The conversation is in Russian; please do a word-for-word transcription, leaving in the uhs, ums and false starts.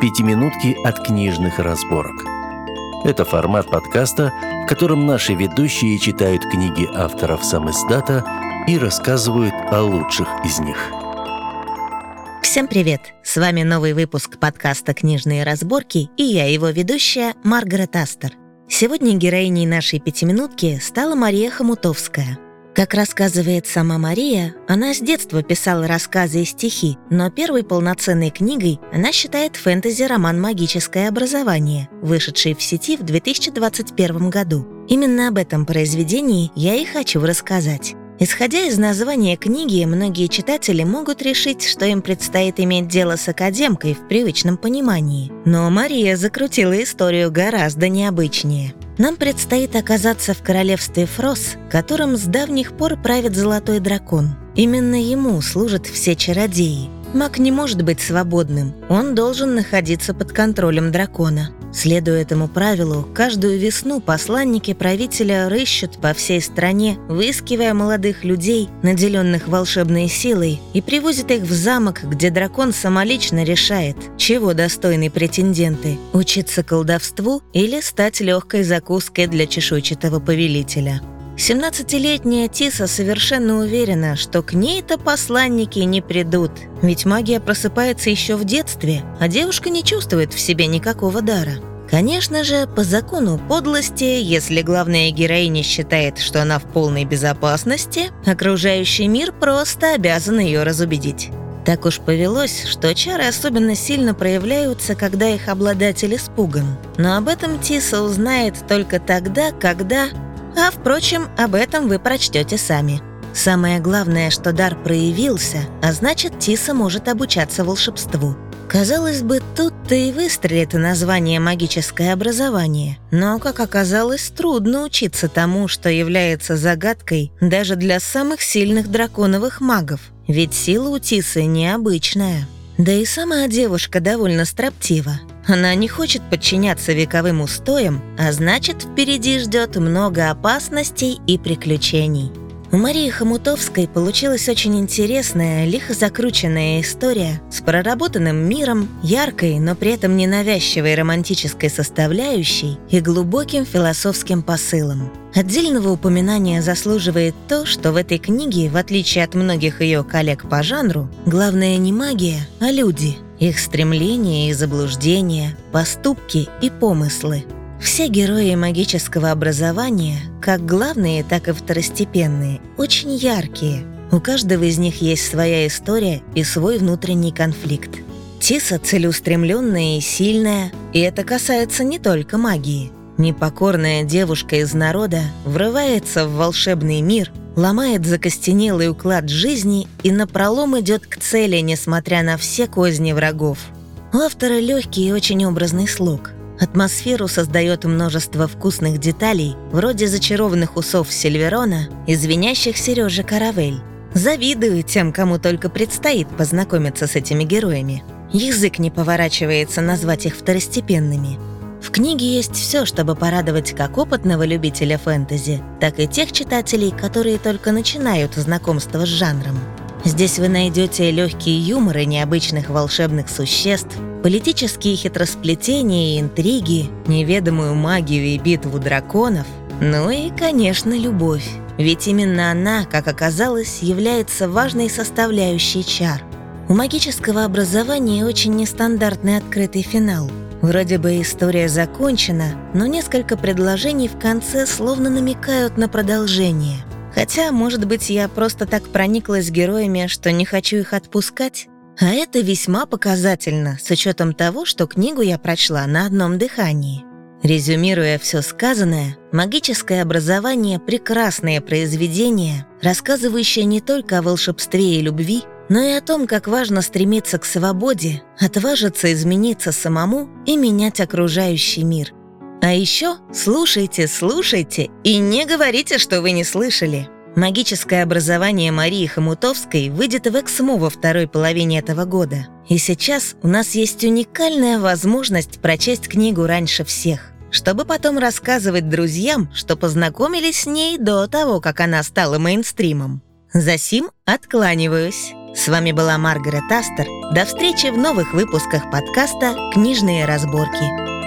Пятиминутки от книжных разборок. Это формат подкаста, в котором наши ведущие читают книги авторов Самиздата и рассказывают о лучших из них. Всем привет! С вами новый выпуск подкаста «Книжные разборки» и я, его ведущая, Маргарет Астер. Сегодня героиней нашей пятиминутки стала Мария Хомутовская. Как рассказывает сама Мария, она с детства писала рассказы и стихи, но первой полноценной книгой она считает фэнтези-роман «Магическое образование», вышедший в сети в две тысячи двадцать первом году. Именно об этом произведении я и хочу рассказать. Исходя из названия книги, многие читатели могут решить, что им предстоит иметь дело с академкой в привычном понимании. Но Мария закрутила историю гораздо необычнее. Нам предстоит оказаться в королевстве Фросс, которым с давних пор правит золотой дракон. Именно ему служат все чародеи. Маг не может быть свободным, он должен находиться под контролем дракона. Следуя этому правилу, каждую весну посланники правителя рыщут по всей стране, выискивая молодых людей, наделенных волшебной силой, и привозят их в замок, где дракон самолично решает, чего достойны претенденты – учиться колдовству или стать легкой закуской для чешуйчатого повелителя. семнадцатилетняя Тисса совершенно уверена, что к ней-то посланники не придут, ведь магия просыпается еще в детстве, а девушка не чувствует в себе никакого дара. Конечно же, по закону подлости, если главная героиня считает, что она в полной безопасности, окружающий мир просто обязан ее разубедить. Так уж повелось, что чары особенно сильно проявляются, когда их обладатель испуган. Но об этом Тисса узнает только тогда, когда... А, впрочем, об этом вы прочтете сами. Самое главное, что дар проявился, а значит, Тисса может обучаться волшебству. Казалось бы, тут-то и выстрелит название «Магическое образование». Но, как оказалось, трудно учиться тому, что является загадкой даже для самых сильных драконовых магов. Ведь сила у Тиссы необычная. Да и сама девушка довольно строптива. Она не хочет подчиняться вековым устоям, а значит, впереди ждет много опасностей и приключений. У Марии Хомутовской получилась очень интересная, лихо закрученная история с проработанным миром, яркой, но при этом ненавязчивой романтической составляющей и глубоким философским посылом. Отдельного упоминания заслуживает то, что в этой книге, в отличие от многих ее коллег по жанру, главное не магия, а люди, их стремления и заблуждения, поступки и помыслы. Все герои магического образования, как главные, так и второстепенные, очень яркие. У каждого из них есть своя история и свой внутренний конфликт. Тисса целеустремленная и сильная, и это касается не только магии. Непокорная девушка из народа врывается в волшебный мир, ломает закостенелый уклад жизни и напролом идет к цели, несмотря на все козни врагов. У автора легкий и очень образный слог. Атмосферу создает множество вкусных деталей, вроде зачарованных усов Сильверона и звенящих сережек Каравель. Завидую тем, кому только предстоит познакомиться с этими героями. Язык не поворачивается назвать их второстепенными. В книге есть все, чтобы порадовать как опытного любителя фэнтези, так и тех читателей, которые только начинают знакомство с жанром. Здесь вы найдете легкие юморы необычных волшебных существ, политические хитросплетения и интриги, неведомую магию и битву драконов, ну и, конечно, любовь. Ведь именно она, как оказалось, является важной составляющей чар. У магического образования очень нестандартный открытый финал. Вроде бы история закончена, но несколько предложений в конце словно намекают на продолжение. Хотя, может быть, я просто так прониклась героями, что не хочу их отпускать? А это весьма показательно, с учетом того, что книгу я прочла на одном дыхании. Резюмируя все сказанное, «Магическое образование» — прекрасное произведение, рассказывающее не только о волшебстве и любви, но и о том, как важно стремиться к свободе, отважиться измениться самому и менять окружающий мир. А еще слушайте, слушайте и не говорите, что вы не слышали. «Магическое образование» Марии Хомутовской выйдет в Эксмо во второй половине этого года. И сейчас у нас есть уникальная возможность прочесть книгу раньше всех, чтобы потом рассказывать друзьям, что познакомились с ней до того, как она стала мейнстримом. Засим откланиваюсь. С вами была Маргарет Астер. До встречи в новых выпусках подкаста «Книжные разборки».